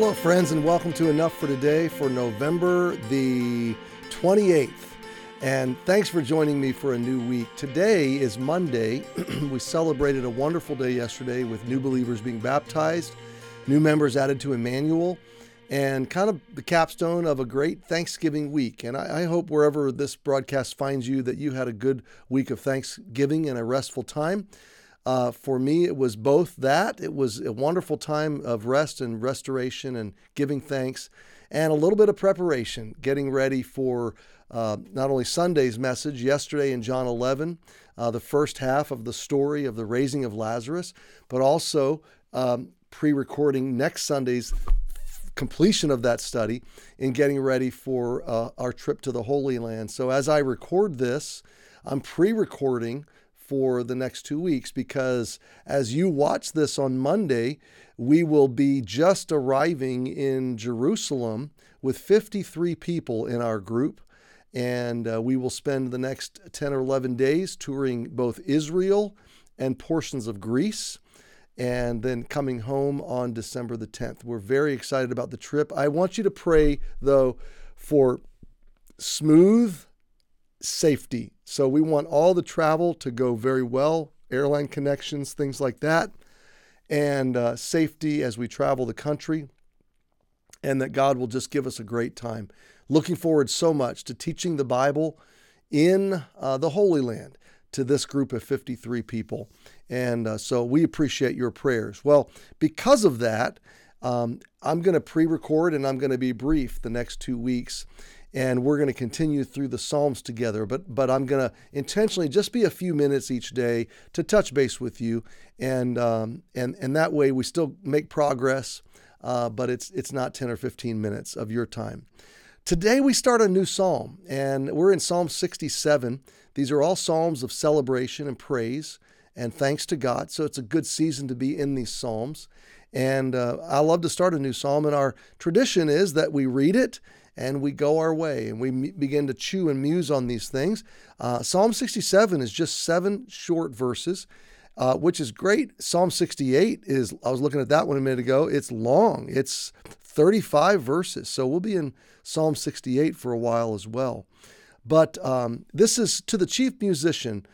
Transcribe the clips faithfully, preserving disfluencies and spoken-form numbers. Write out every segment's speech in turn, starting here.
Hello, friends, and welcome to Enough for Today for November the twenty-eighth. And thanks for joining me for a new week. Today is Monday. We celebrated a wonderful day yesterday with new believers being baptized, new members added to Emmanuel, and kind of the capstone of a great Thanksgiving week. And I, I hope wherever this broadcast finds you that you had a good week of Thanksgiving and a restful time. Uh, for me, it was both that. It was a wonderful time of rest and restoration and giving thanks, and a little bit of preparation, getting ready for uh, not only Sunday's message, yesterday in John eleven, uh, the first half of the story of the raising of Lazarus, but also um, pre-recording next Sunday's completion of that study in getting ready for uh, our trip to the Holy Land. So as I record this, I'm pre-recording for the next two weeks, because as you watch this on Monday, we will be just arriving in Jerusalem with fifty-three people in our group, and uh, we will spend the next ten or eleven days touring both Israel and portions of Greece, and then coming home on December the tenth. We're very excited about the trip. I want you to pray, though, for smooth safety. So we want all the travel to go very well, airline connections, things like that, and uh, safety as we travel the country, and that God will just give us a great time. Looking forward so much to teaching the Bible in uh, the Holy Land to this group of fifty-three people. And uh, so we appreciate your prayers. Well, because of that, um, I'm going to pre-record and I'm going to be brief the next two weeks. And we're going to continue through the Psalms together. But but I'm going to intentionally just be a few minutes each day to touch base with you. And um, and, and that way we still make progress, uh, but it's it's not ten or fifteen minutes of your time. Today we start a new psalm, and we're in Psalm sixty-seven. These are all psalms of celebration and praise and thanks to God. So it's a good season to be in these psalms. And uh, I love to start a new psalm, and our tradition is that we read it and we go our way, and we m- begin to chew and muse on these things. Uh, Psalm sixty-seven is just seven short verses, uh, which is great. Psalm sixty-eight is, I was looking at that one a minute ago, it's long. It's thirty-five verses, so we'll be in Psalm sixty-eight for a while as well. But um, this is to the chief musician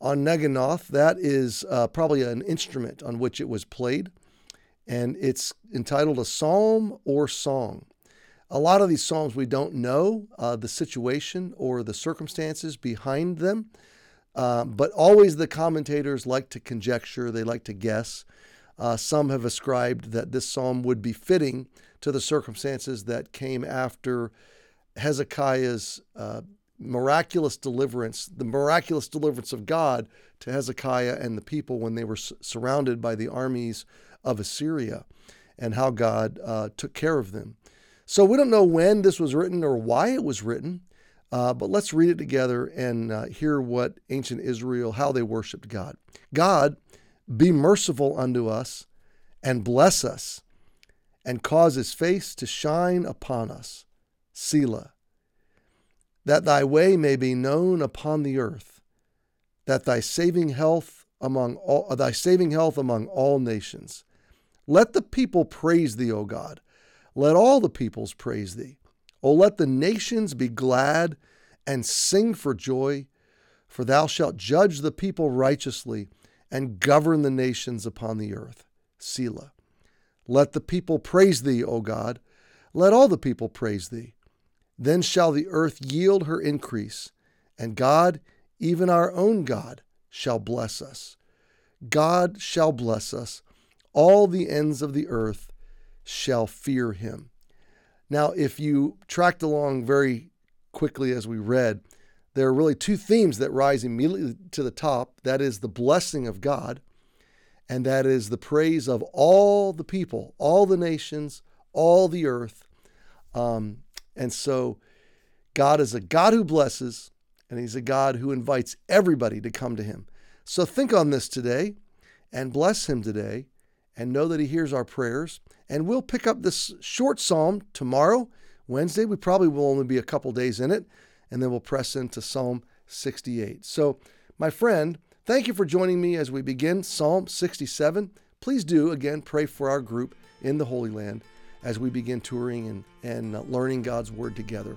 on Neganoth. That is uh, probably an instrument on which it was played, and it's entitled A Psalm or Song. A lot of these psalms we don't know uh, the situation or the circumstances behind them, uh, but always the commentators like to conjecture, they like to guess. Uh, some have ascribed that this psalm would be fitting to the circumstances that came after Hezekiah's uh, miraculous deliverance, the miraculous deliverance of God to Hezekiah and the people when they were s- surrounded by the armies of Assyria, and how God uh, took care of them. So we don't know when this was written or why it was written, uh, but let's read it together and uh, hear what ancient Israel, how they worshiped God. God, be merciful unto us and bless us and cause his face to shine upon us, Selah, that thy way may be known upon the earth, that thy saving health among all, thy saving health among all nations. Let the people praise thee, O God. Let all the peoples praise thee. O let the nations be glad and sing for joy, for thou shalt judge the people righteously and govern the nations upon the earth. Selah. Let the people praise thee, O God. Let all the people praise thee. Then shall the earth yield her increase, and God, even our own God, shall bless us. God shall bless us. All the ends of the earth shall fear him. Now, if you tracked along very quickly as we read, there are really two themes that rise immediately to the top. That is the blessing of God, and that is the praise of all the people, all the nations, all the earth. Um, and so God is a God who blesses, and he's a God who invites everybody to come to him. So think on this today and bless him today, and know that he hears our prayers. And we'll pick up this short psalm tomorrow, Wednesday. We probably will only be a couple days in it, and then we'll press into Psalm sixty-eight. So, my friend, thank you for joining me as we begin Psalm sixty-seven. Please do, again, pray for our group in the Holy Land. as we begin touring and, and learning God's Word together.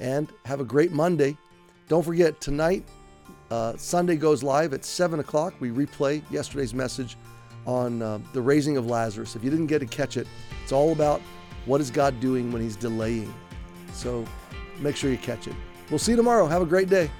And have a great Monday. Don't forget, tonight, uh, Sunday goes live at seven o'clock. We replay yesterday's message on uh, the raising of Lazarus. If you didn't get to catch it, it's all about what is God doing when he's delaying. So make sure you catch it. We'll see you tomorrow. Have a great day.